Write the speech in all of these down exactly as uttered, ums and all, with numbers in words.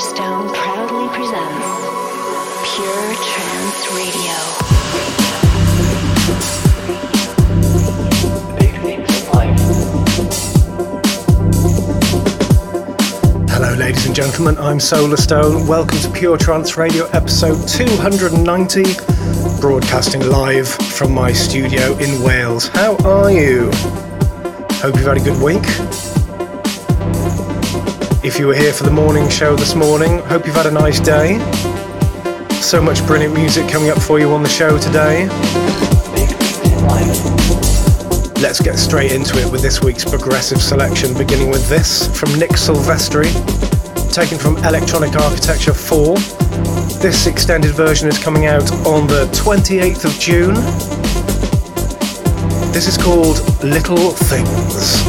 Solarstone proudly presents Pure Trance Radio. The big things in life. Hello, ladies and gentlemen, I'm Solarstone. Welcome to Pure Trance Radio episode two hundred ninety, broadcasting live from my studio in Wales. How are you? Hope you've had a good week. If you were here for the morning show this morning, hope you've had a nice day. So much brilliant music coming up for you on the show today. Let's get straight into it with this week's progressive selection, beginning with this from Nick Silvestri, taken from Electronic Architecture four. This extended version is coming out on the twenty-eighth of June. This is called Little Things.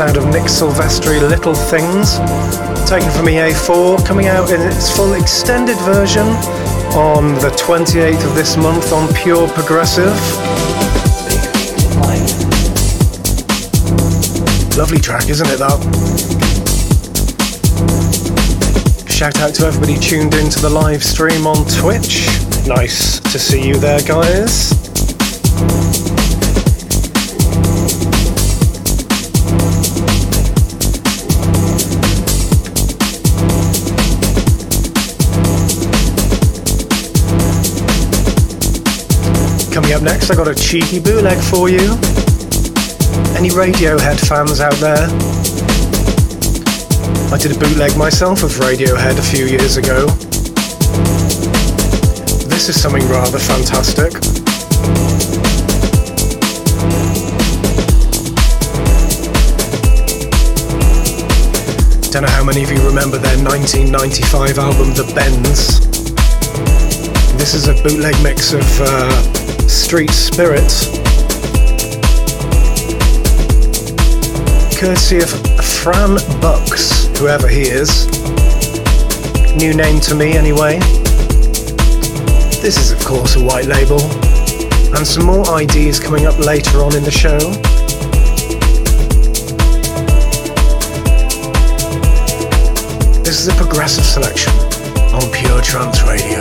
Sound of Nick Silvestri, Little Things, taken from E A four, coming out in its full extended version on the twenty-eighth of this month on Pure Progressive. Lovely track, isn't it, that? Shout out to everybody tuned in to the live stream on Twitch. Nice to see you there, guys. Coming up next, I got a cheeky bootleg for you. Any Radiohead fans out there? I did a bootleg myself of Radiohead a few years ago. This is something rather fantastic. Don't know how many of you remember their nineteen ninety-five album, The Bends. This is a bootleg mix of uh, Street Spirits, courtesy of Fran Bucks, whoever he is. New name to me anyway. This is, of course, a white label, and some more I Ds coming up later on in the show. This is a progressive selection on Pure Trance Radio.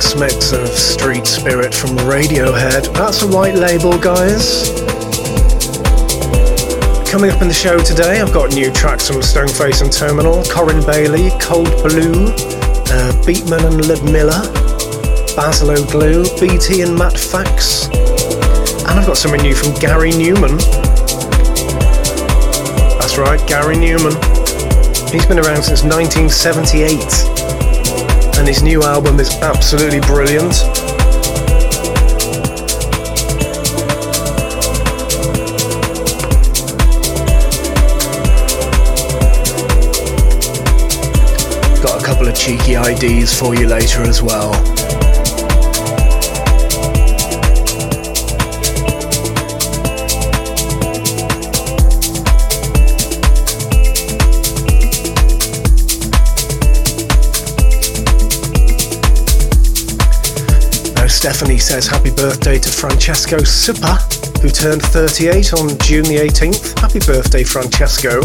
Fax mix of Street Spirit from Radiohead. That's a white label, guys. Coming up in the show today, I've got new tracks from Stoneface and Terminal, Corin Bailey, Cold Blue, uh, Beatman and Ludmilla, Basil O'Glew, B T and Matt Fax. And I've got something new from Gary Newman. That's right, Gary Newman. He's been around since nineteen seventy-eight. And his new album is absolutely brilliant. Got a couple of cheeky I Ds for you later as well. Stephanie says happy birthday to Francesco Super, who turned thirty-eight on June the eighteenth. Happy birthday, Francesco.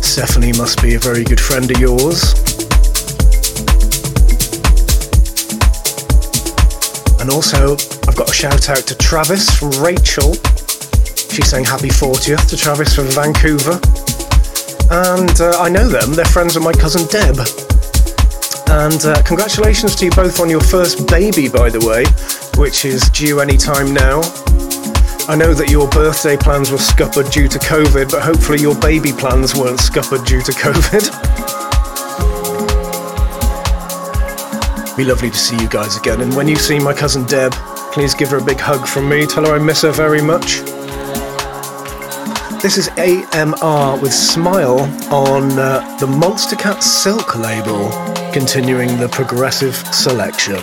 Stephanie must be a very good friend of yours. And also, I've got a shout out to Travis from Rachel. She's saying happy fortieth to Travis from Vancouver. And uh, I know them, they're friends of my cousin Deb. And uh, congratulations to you both on your first baby, by the way, which is due any time now. I know that your birthday plans were scuppered due to COVID, but hopefully your baby plans weren't scuppered due to COVID. Be lovely to see you guys again. And when you see my cousin Deb, please give her a big hug from me. Tell her I miss her very much. This is A M R with Smile on uh, the Monstercat Silk label, continuing the progressive selection.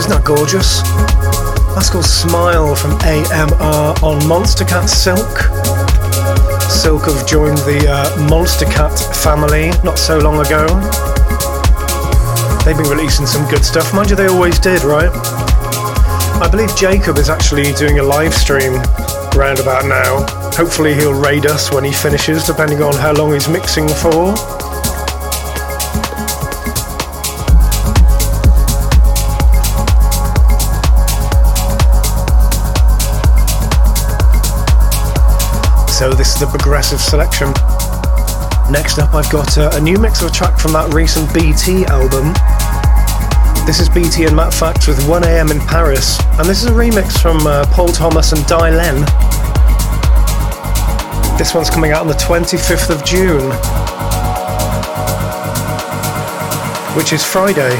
Isn't that gorgeous? That's called Smile from A M R on Monstercat Silk. Silk have joined the uh, Monstercat family not so long ago. They've been releasing some good stuff. Mind you, they always did, right? I believe Jacob is actually doing a live stream round about now. Hopefully he'll raid us when he finishes, depending on how long he's mixing for. So this is the progressive selection. Next up, I've got uh, a new mix of a track from that recent B T album. This is B T and Matt Fax with one a.m. in Paris, and this is a remix from uh, Paul Thomas and Dai Lien. This one's coming out on the twenty-fifth of June, which is Friday.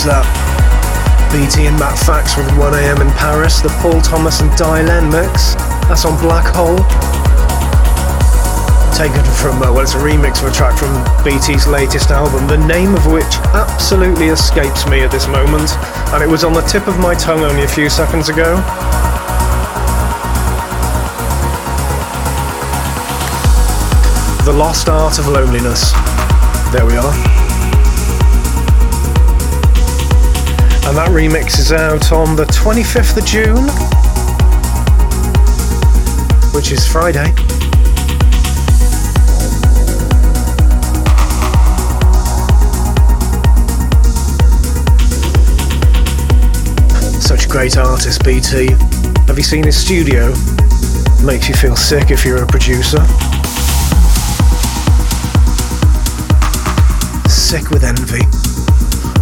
is that B T and Matt Fax with one a m in Paris, the Paul Thomas and Dai Lien mix. That's on Black Hole. Taken from, uh, well, it's a remix of a track from B T's latest album, the name of which absolutely escapes me at this moment, and it was on the tip of my tongue only a few seconds ago. The Lost Art of Loneliness. There we are. And that remix is out on the twenty-fifth of June, which is Friday. Such a great artist, B T. Have you seen his studio? Makes you feel sick if you're a producer. Sick with envy.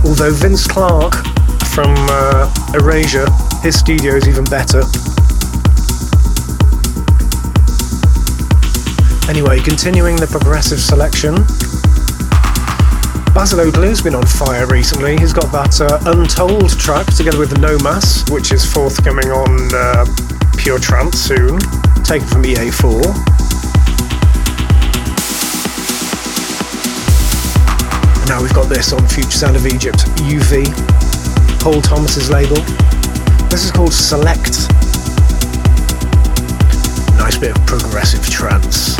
Although Vince Clarke from uh, Erasure, his studio is even better. Anyway, continuing the progressive selection. Basil O'Glew's been on fire recently. He's got that uh, Untold track together with No Mass, which is forthcoming on uh, Pure Trance soon, taken from E A four. And now we've got this on Future Sound of Egypt, U V, Paul Thomas's label. This is called Select. Nice bit of progressive trance.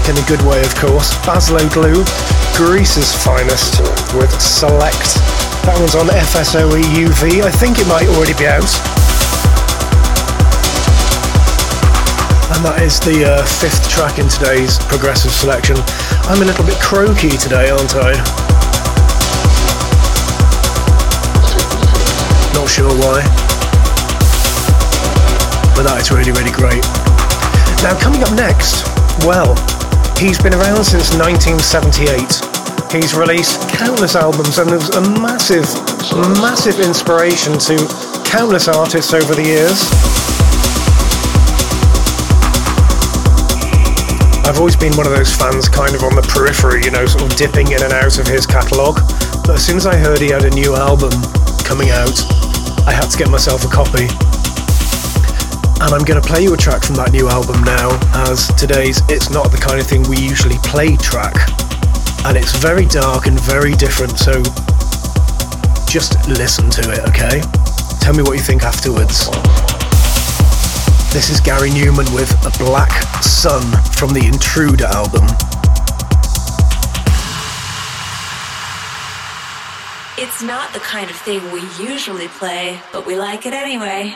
Static in a good way, of course. Basil O'Glew, Greece's finest, with Select. That one's on F S O E U V. I think it might already be out. And that is the uh, fifth track in today's progressive selection. I'm a little bit croaky today, aren't I? Not sure why. But that is really, really great. Now, coming up next, well, he's been around since nineteen seventy-eight. He's released countless albums and was a massive, massive inspiration to countless artists over the years. I've always been one of those fans kind of on the periphery, you know, sort of dipping in and out of his catalogue. But as soon as I heard he had a new album coming out, I had to get myself a copy. And I'm going to play you a track from that new album now, as today's It's Not the Kind of Thing We Usually Play track. And it's very dark and very different, so just listen to it, okay? Tell me what you think afterwards. This is Gary Newman with A Black Sun from the Intruder album. It's not the kind of thing we usually play, but we like it anyway.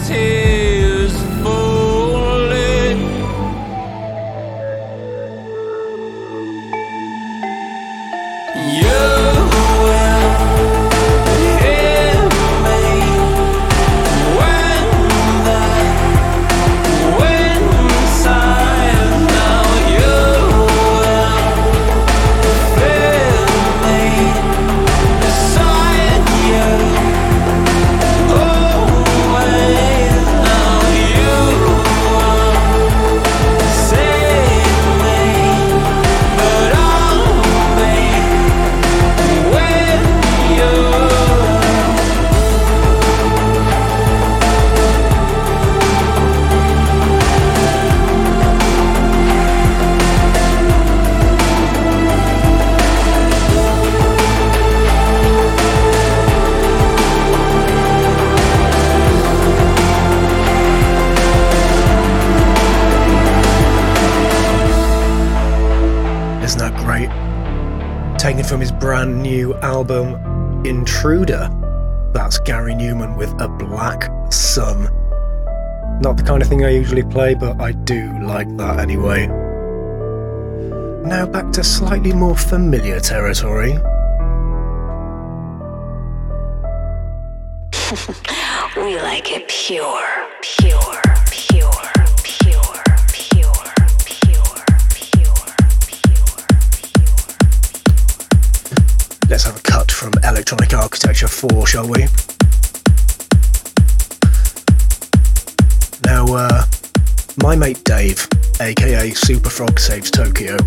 tears falling. You will hear me when the wind's silent. Now you will feel me beside you. Taken from his brand new album, Intruder. That's Gary Newman with A Black Sun. Not the kind of thing I usually play, but I do like that anyway. Now back to slightly more familiar territory. We like it pure, pure. Let's have a cut from Electronic Architecture four, shall we? Now, uh, my mate Dave, aka Super Frog Saves Tokyo,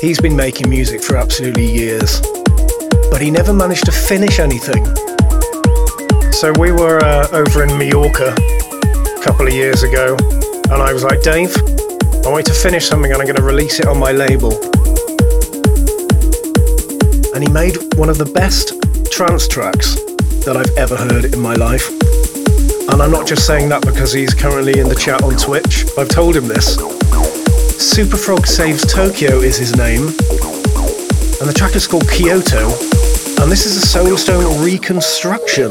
he's been making music for absolutely years, but he never managed to finish anything. So we were uh, over in Mallorca a couple of years ago, and I was like, Dave, I want you to finish something and I'm going to release it on my label. And he made one of the best trance tracks that I've ever heard in my life. And I'm not just saying that because he's currently in the chat on Twitch. I've told him this. Super Frog Saves Tokyo is his name. And the track is called Kyoto. And this is a Solarstone reconstruction.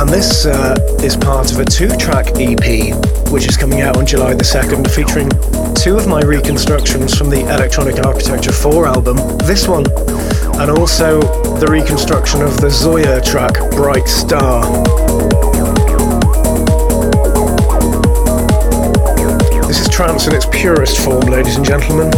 And this uh, is part of a two-track E P, which is coming out on July the second, featuring two of my reconstructions from the Electronic Architecture four album, this one, and also the reconstruction of the Zoya track, Bright Star. This is trance in its purest form, ladies and gentlemen.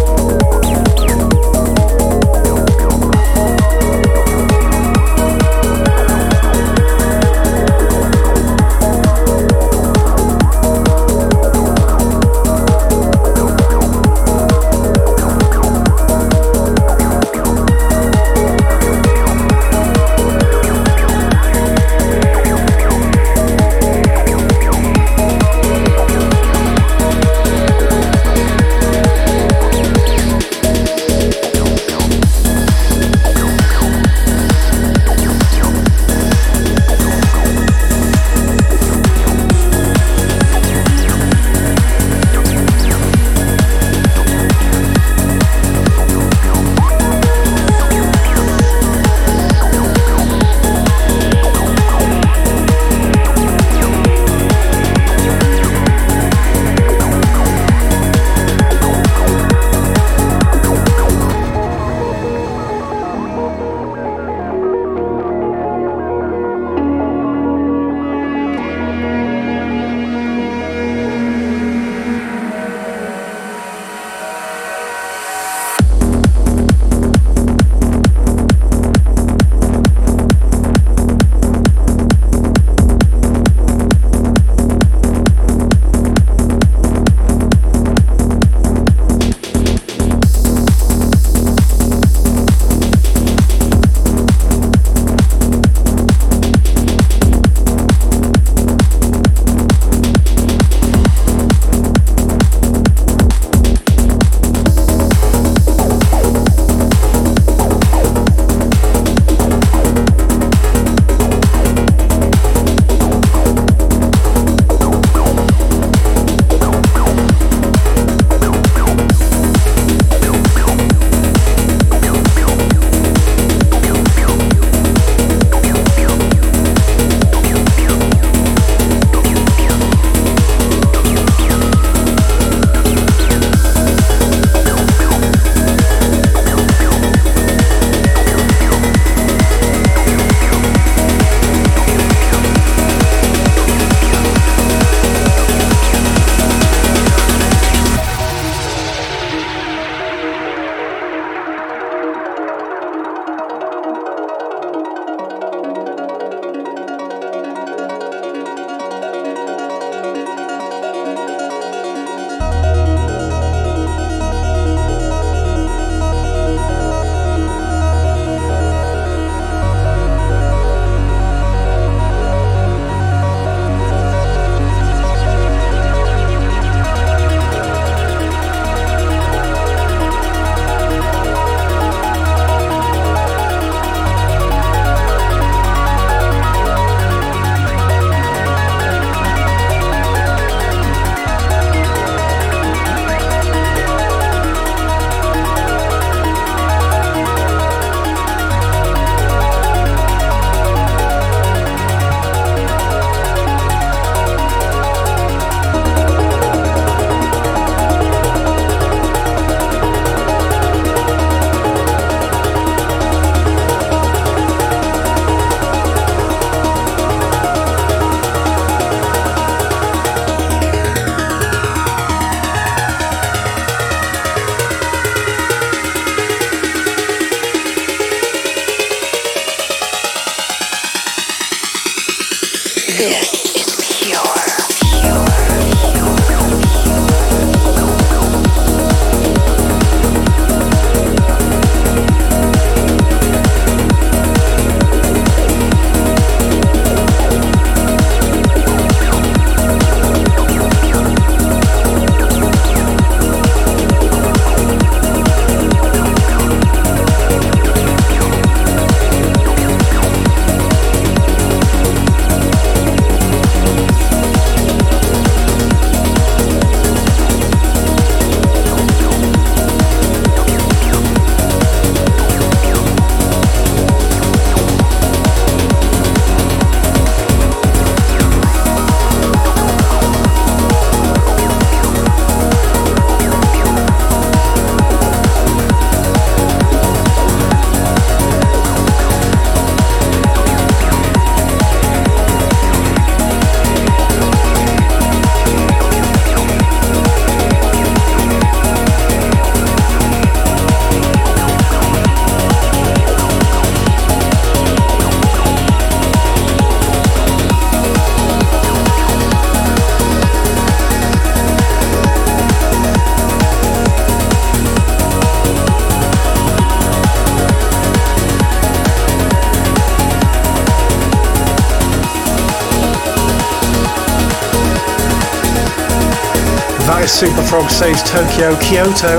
Super Frog Saves Tokyo, Kyoto.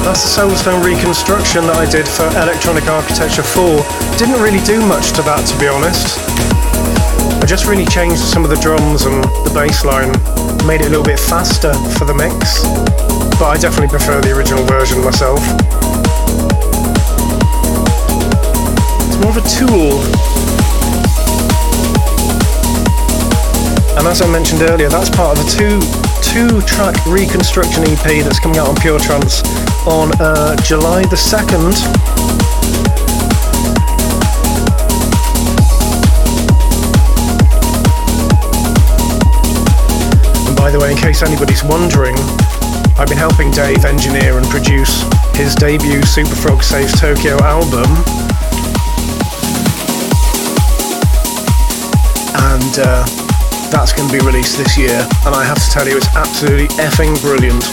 That's the Solarstone reconstruction that I did for Electronic Architecture four. Didn't really do much to that, to be honest. I just really changed some of the drums and the bass line, made it a little bit faster for the mix, but I definitely prefer the original version myself. It's more of a tool. And as I mentioned earlier, that's part of the two two-track reconstruction E P that's coming out on Pure Trance on uh, July the second. And by the way, in case anybody's wondering, I've been helping Dave engineer and produce his debut Super Frog Saves Tokyo album. And uh, that's going to be released this year, and I have to tell you, it's absolutely effing brilliant.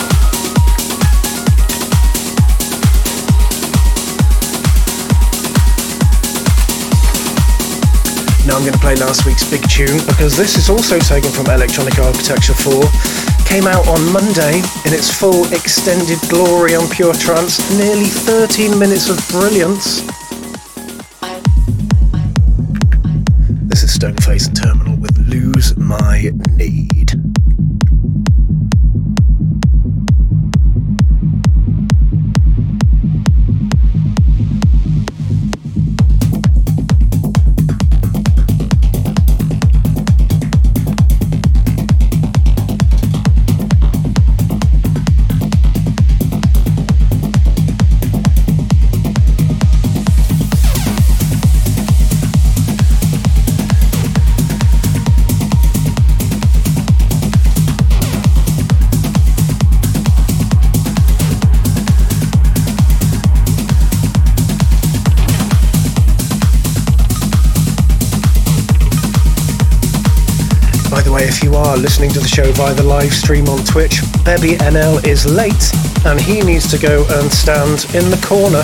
Now I'm going to play last week's big tune, because this is also taken from Electronic Architecture four. Came out on Monday in its full extended glory on Pure Trance, nearly thirteen minutes of brilliance. This is Stoneface and Terminal. Lose my need. Listening to the show via the live stream on Twitch, Bebby N L is late and he needs to go and stand in the corner.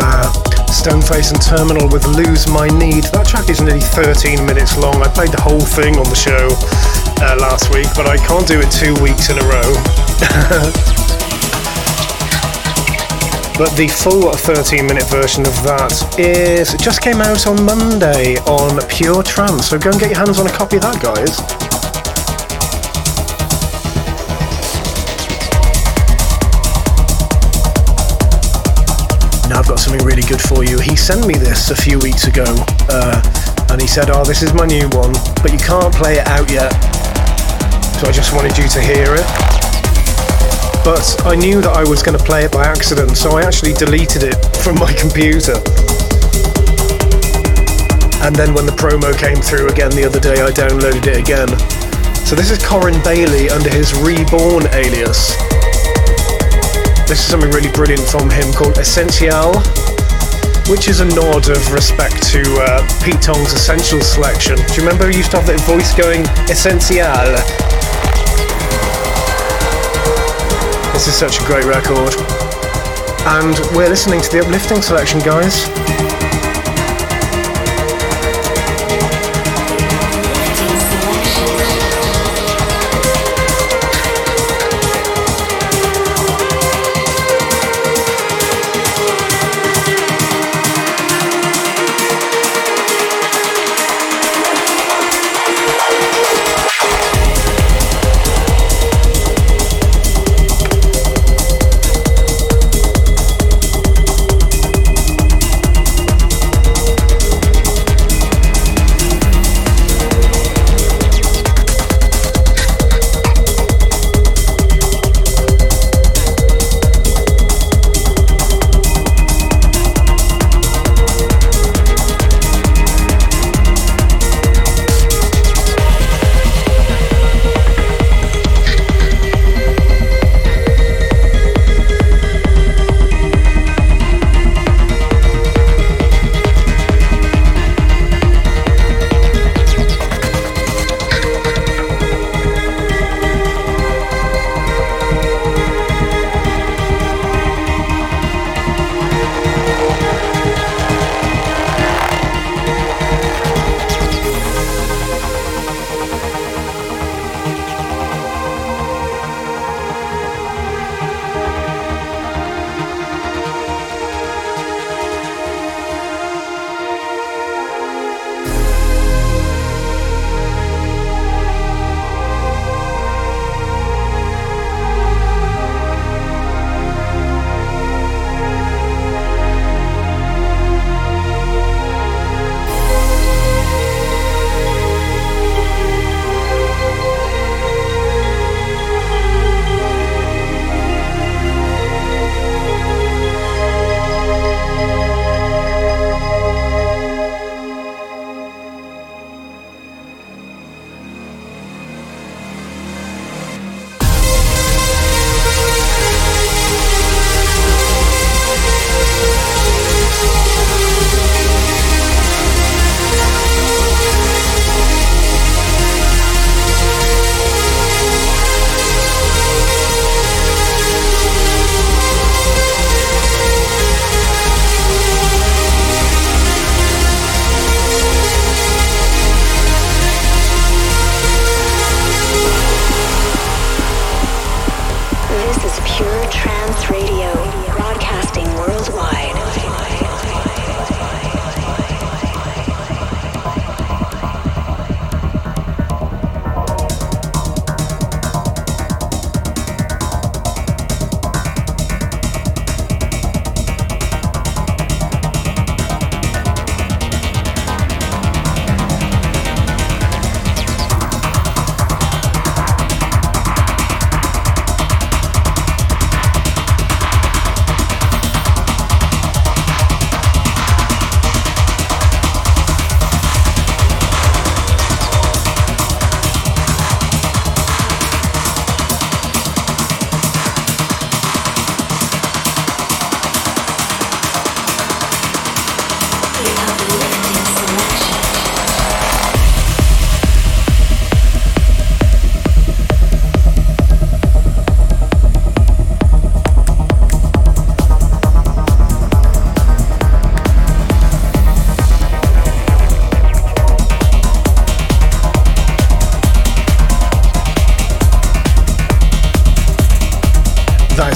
uh, Stoneface and Terminal with Lose My Need. That track is nearly thirteen minutes long. I played the whole thing on the show uh, last week, but I can't do it two weeks in a row. But the full thirteen minute version of that is just came out on Monday on Pure Trance, so go and get your hands on a copy of that, guys. I've got something really good for you. He sent me this a few weeks ago uh, and he said, oh, this is my new one, but you can't play it out yet. So I just wanted you to hear it. But I knew that I was going to play it by accident, so I actually deleted it from my computer. And then when the promo came through again the other day, I downloaded it again. So this is Corin Bailey under his Reborn alias. This is something really brilliant from him called Essential, which is a nod of respect to uh, Pete Tong's Essential selection. Do you remember he used to have that voice going, Essential? This is such a great record. And we're listening to the uplifting selection, guys.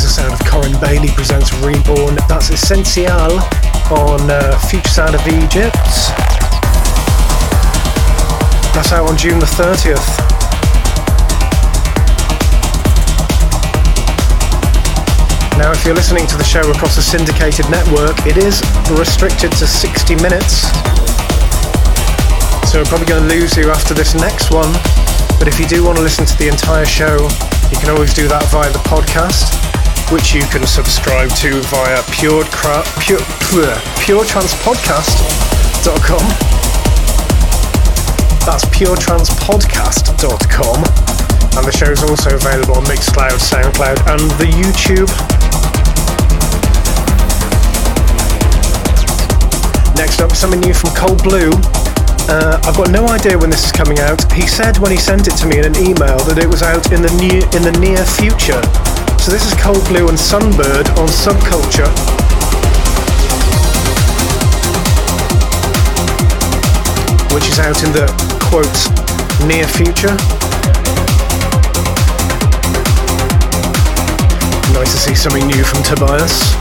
is the sound of Corin Bailey presents Reborn. That's Essential on uh, Future Sound of Egypt. That's out on June the thirtieth. Now, if you're listening to the show across a syndicated network, it is restricted to sixty minutes. So we're probably going to lose you after this next one. But if you do want to listen to the entire show, you can always do that via the podcast, which you can subscribe to via Pure, Tra- Pure, Pure, pure trance podcast dot com. That's pure trance podcast dot com. And the show is also available on Mixcloud, Soundcloud, and the YouTube. Next up, something new from Cold Blue. Uh, I've got no idea when this is coming out. He said when he sent it to me in an email that it was out in the near in the near future. So this is Cold Blue and Sunbird on Subculture. Which is out in the, quote, near future. Nice to see something new from Tobias.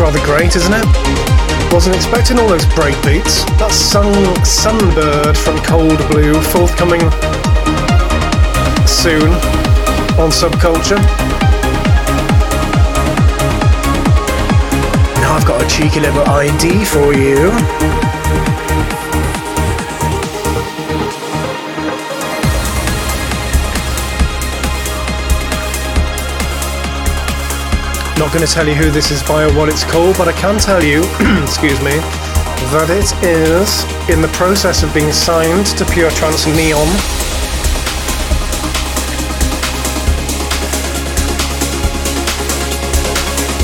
That's rather great, isn't it? Wasn't expecting all those breakbeats. That's Sun Sunbird from Cold Blue, forthcoming soon on Subculture. Now I've got a cheeky little I D for you. Not going to tell you who this is by or what it's called, but I can tell you, excuse me, that it is in the process of being signed to Pure Trans Neon.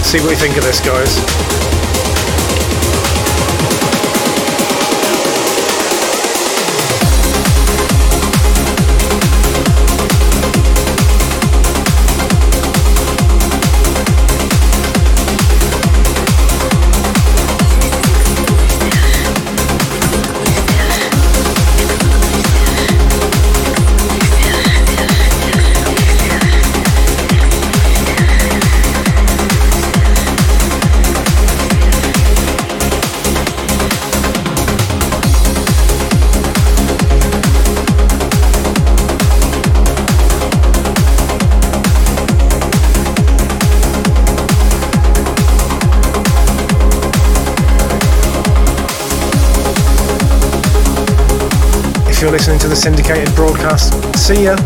See what you think of this, guys. You're listening to the syndicated broadcast. See ya.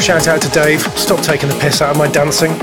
Shout out to Dave. Stop taking the piss out of my dancing.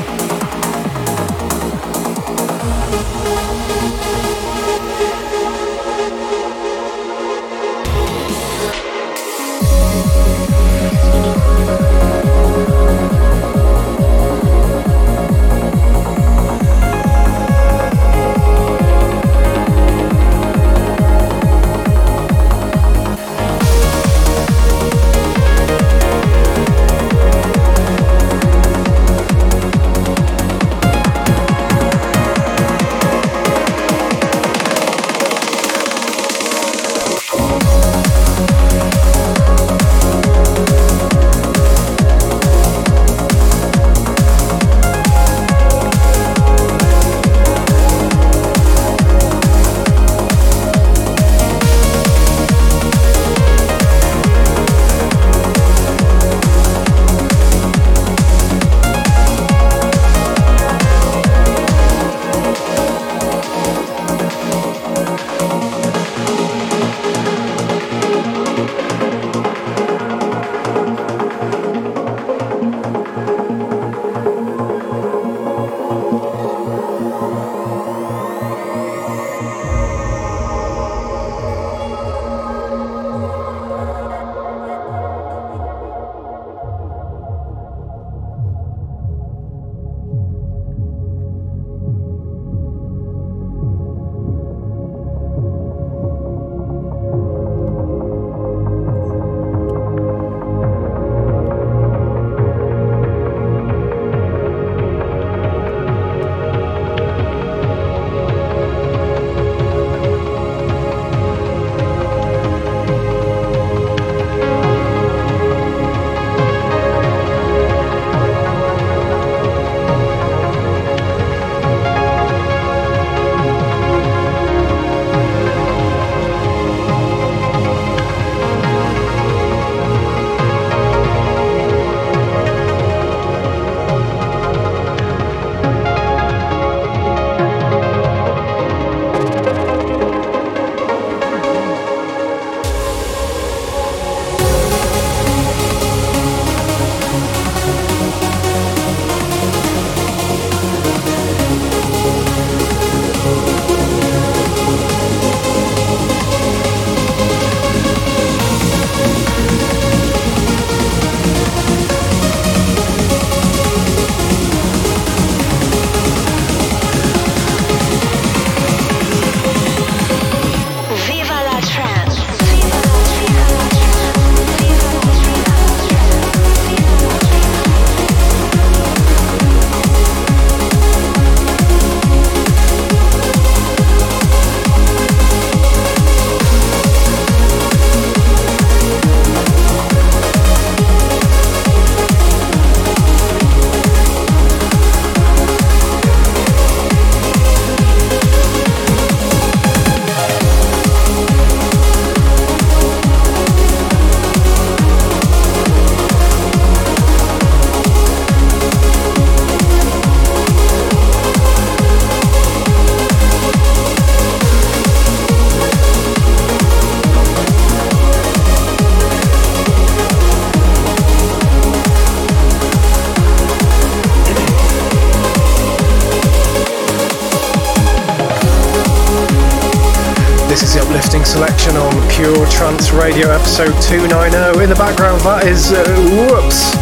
selection on Pure Trance Radio episode two ninety. In the background, that is uh, whoops.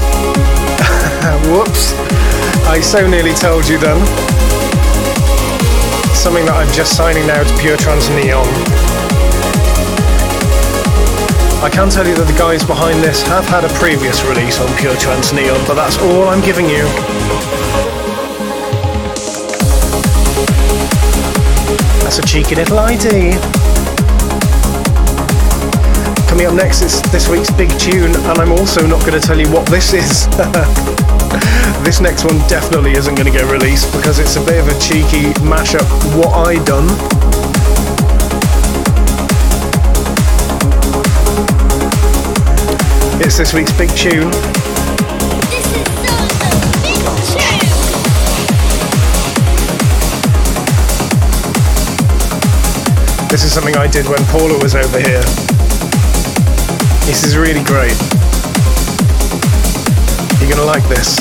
Whoops. I so nearly told you then. Something that I'm just signing now to Pure Trans Neon. I can tell you that the guys behind this have had a previous release on Pure Trans Neon, but that's all I'm giving you. That's a cheeky little I D. Coming up next is this week's big tune, and I'm also not going to tell you what this is. This next one definitely isn't going to get released because it's a bit of a cheeky mashup. What I done. It's this week's big tune. This is something I did when Paula was over here. This is really great. You're gonna like this.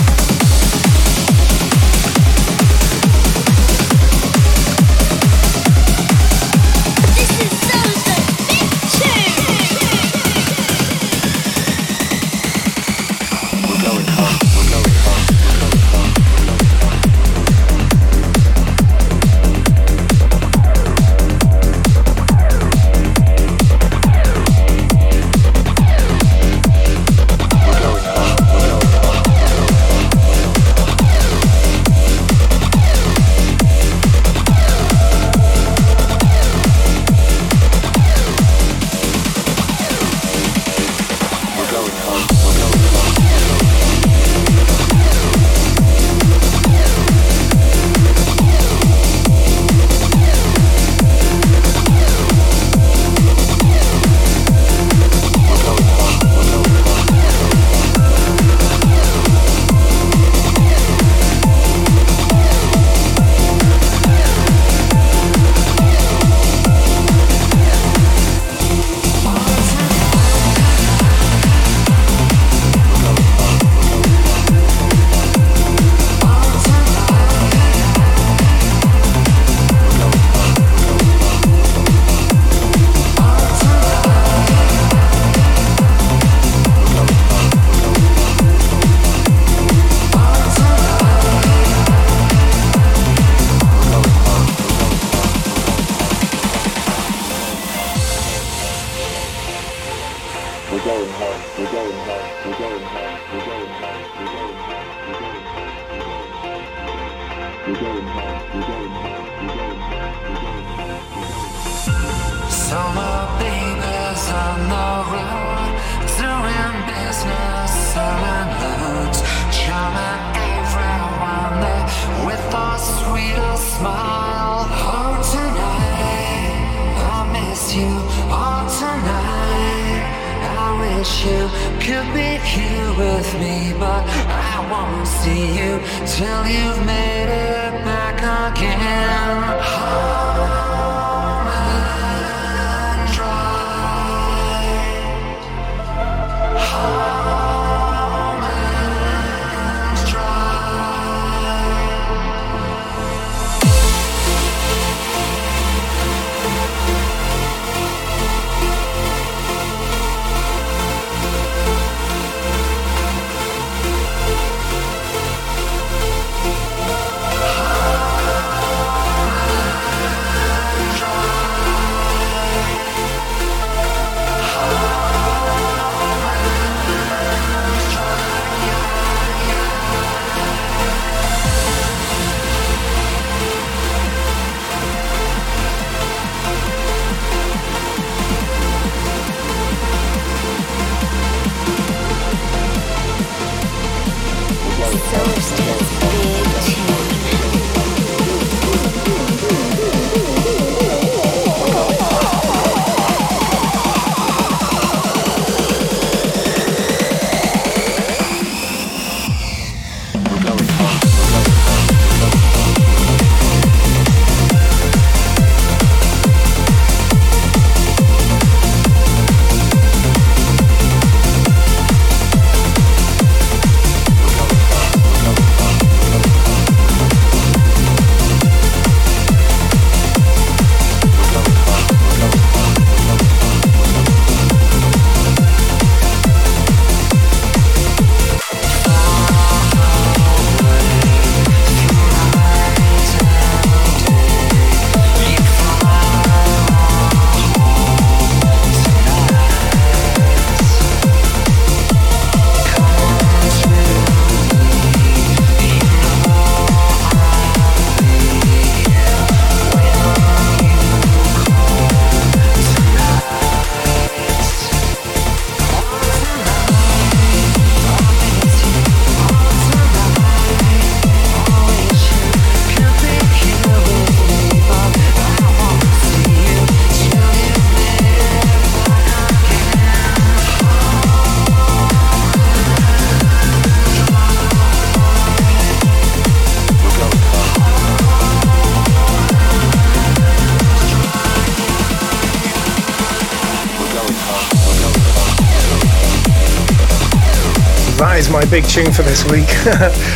that is my big tune for this week.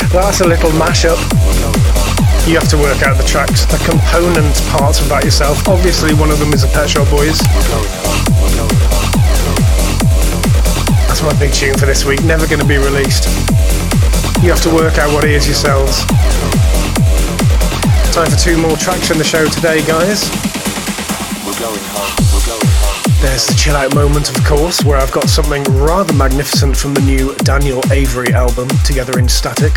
That's a little mashup. You have to work out the tracks, the component parts of that yourself. Obviously one of them is the Pet Shop Boys. That's my big tune for this week, never going to be released. You have to work out what it is yourselves. Time for two more tracks in the show today, guys. We're going home. We're going home. There's the chill out moment, of course, where I've got something rather magnificent from the new Daniel Avery album, Together in Static.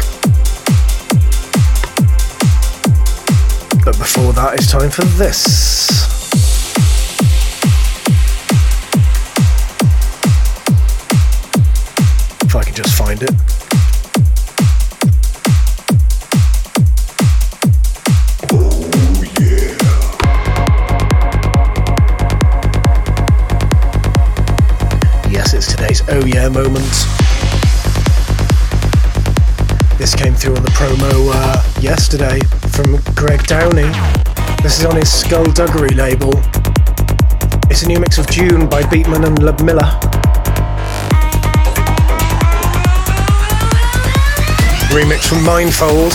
But before that, it's time for this. If I can just find it. Oh yeah moment. This came through on the promo uh, yesterday from Greg Downey. This is on his Skullduggery label. It's a new mix of Dune by Beatman and Ludmilla. Remix from Minefold.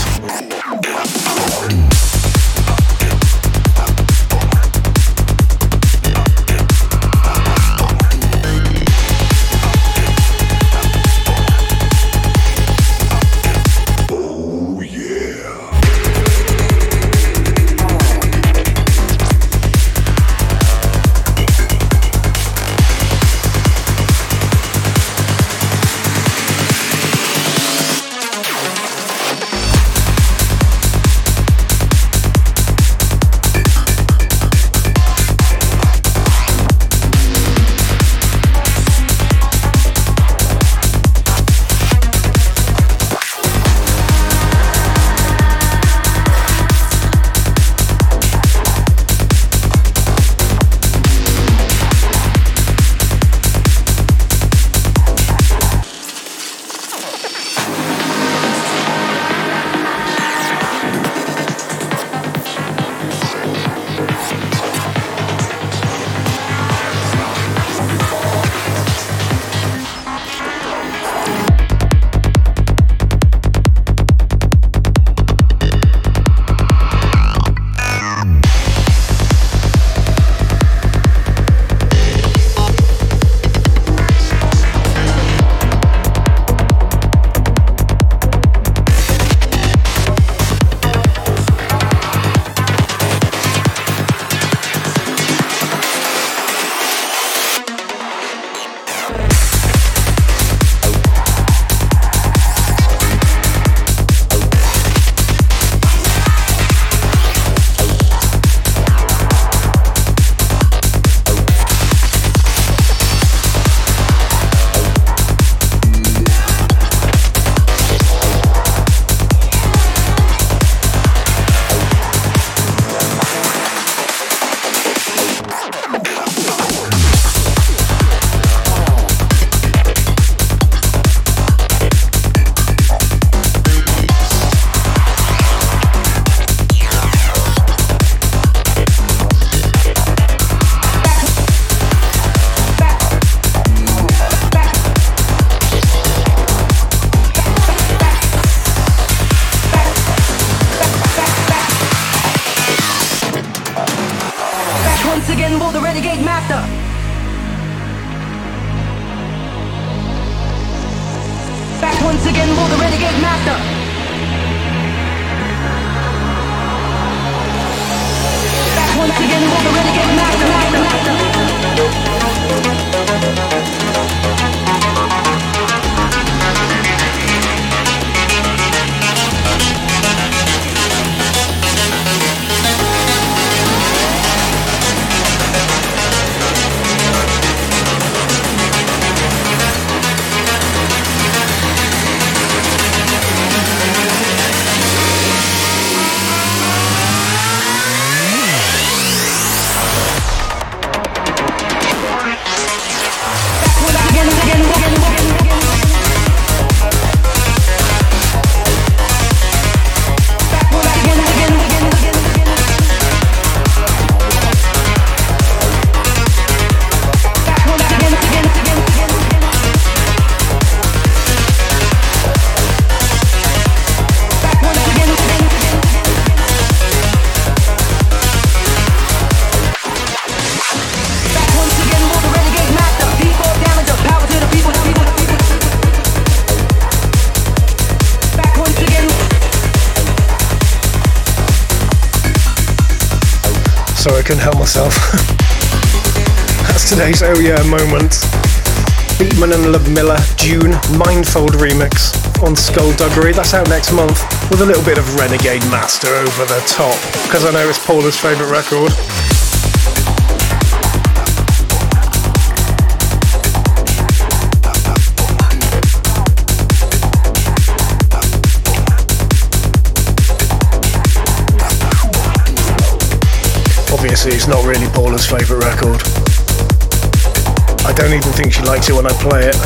Sorry, I couldn't help myself. That's today's Oh Yeah moment. Beatman and Ludmilla, Dune, Minefold remix on Skullduggery. That's out next month with a little bit of Renegade Master over the top, because I know it's Paula's favourite record. Obviously, it's not really Paula's favourite record. I don't even think she likes it when I play it.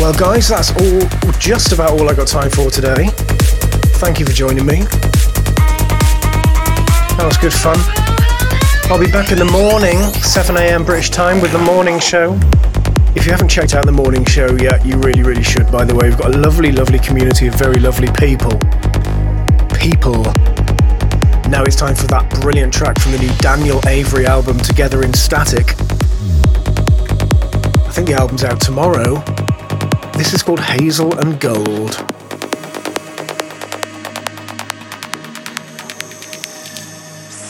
Well, guys, that's all, just about all I got time for today. Thank you for joining me. That was good fun. I'll be back in the morning, seven a.m. British time, with the morning show. If you haven't checked out the morning show yet, you really, really should, by the way. We've got a lovely, lovely community of very lovely people. People. Now it's time for that brilliant track from the new Daniel Avery album, Together in Static. I think the album's out tomorrow. This is called Hazel and Gold.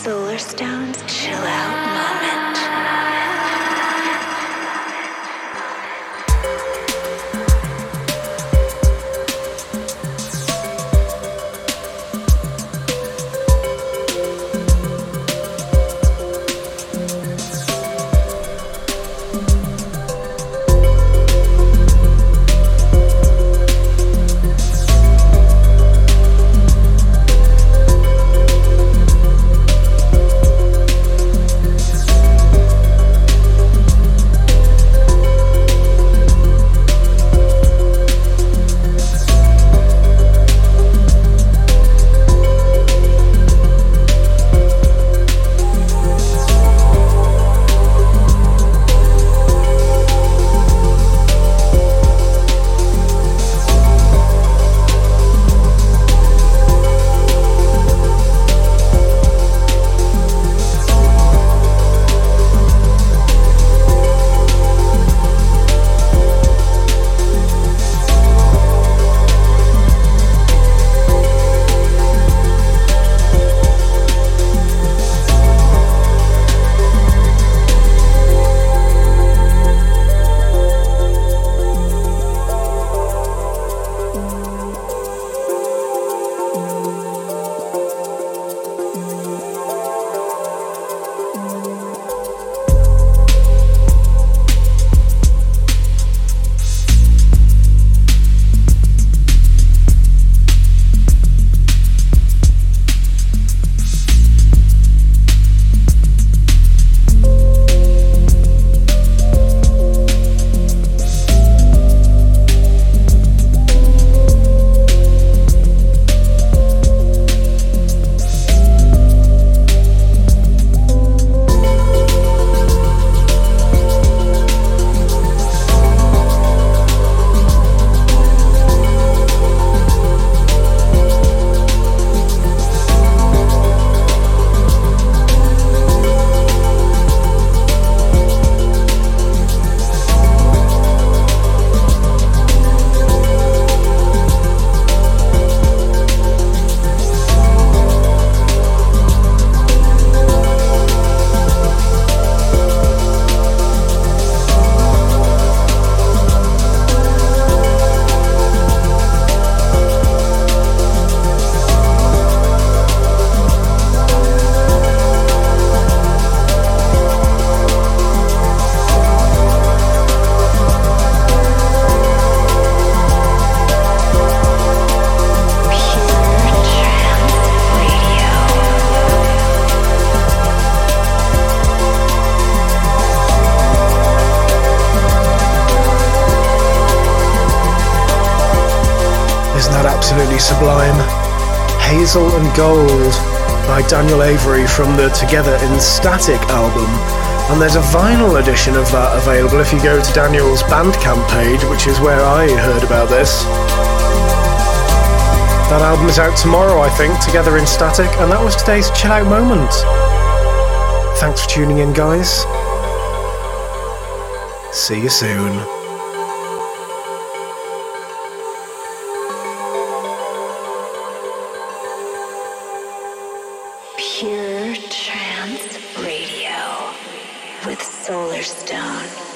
Solarstone's chill out. Hazel and Gold by Daniel Avery from the Together in Static album, and there's a vinyl edition of that available if you go to Daniel's Bandcamp page, which is where I heard about this. That album is out tomorrow, I think, Together in Static, and that was today's Chill Out Moment. Thanks for tuning in, guys. See you soon. Pure Trance Radio with Solarstone.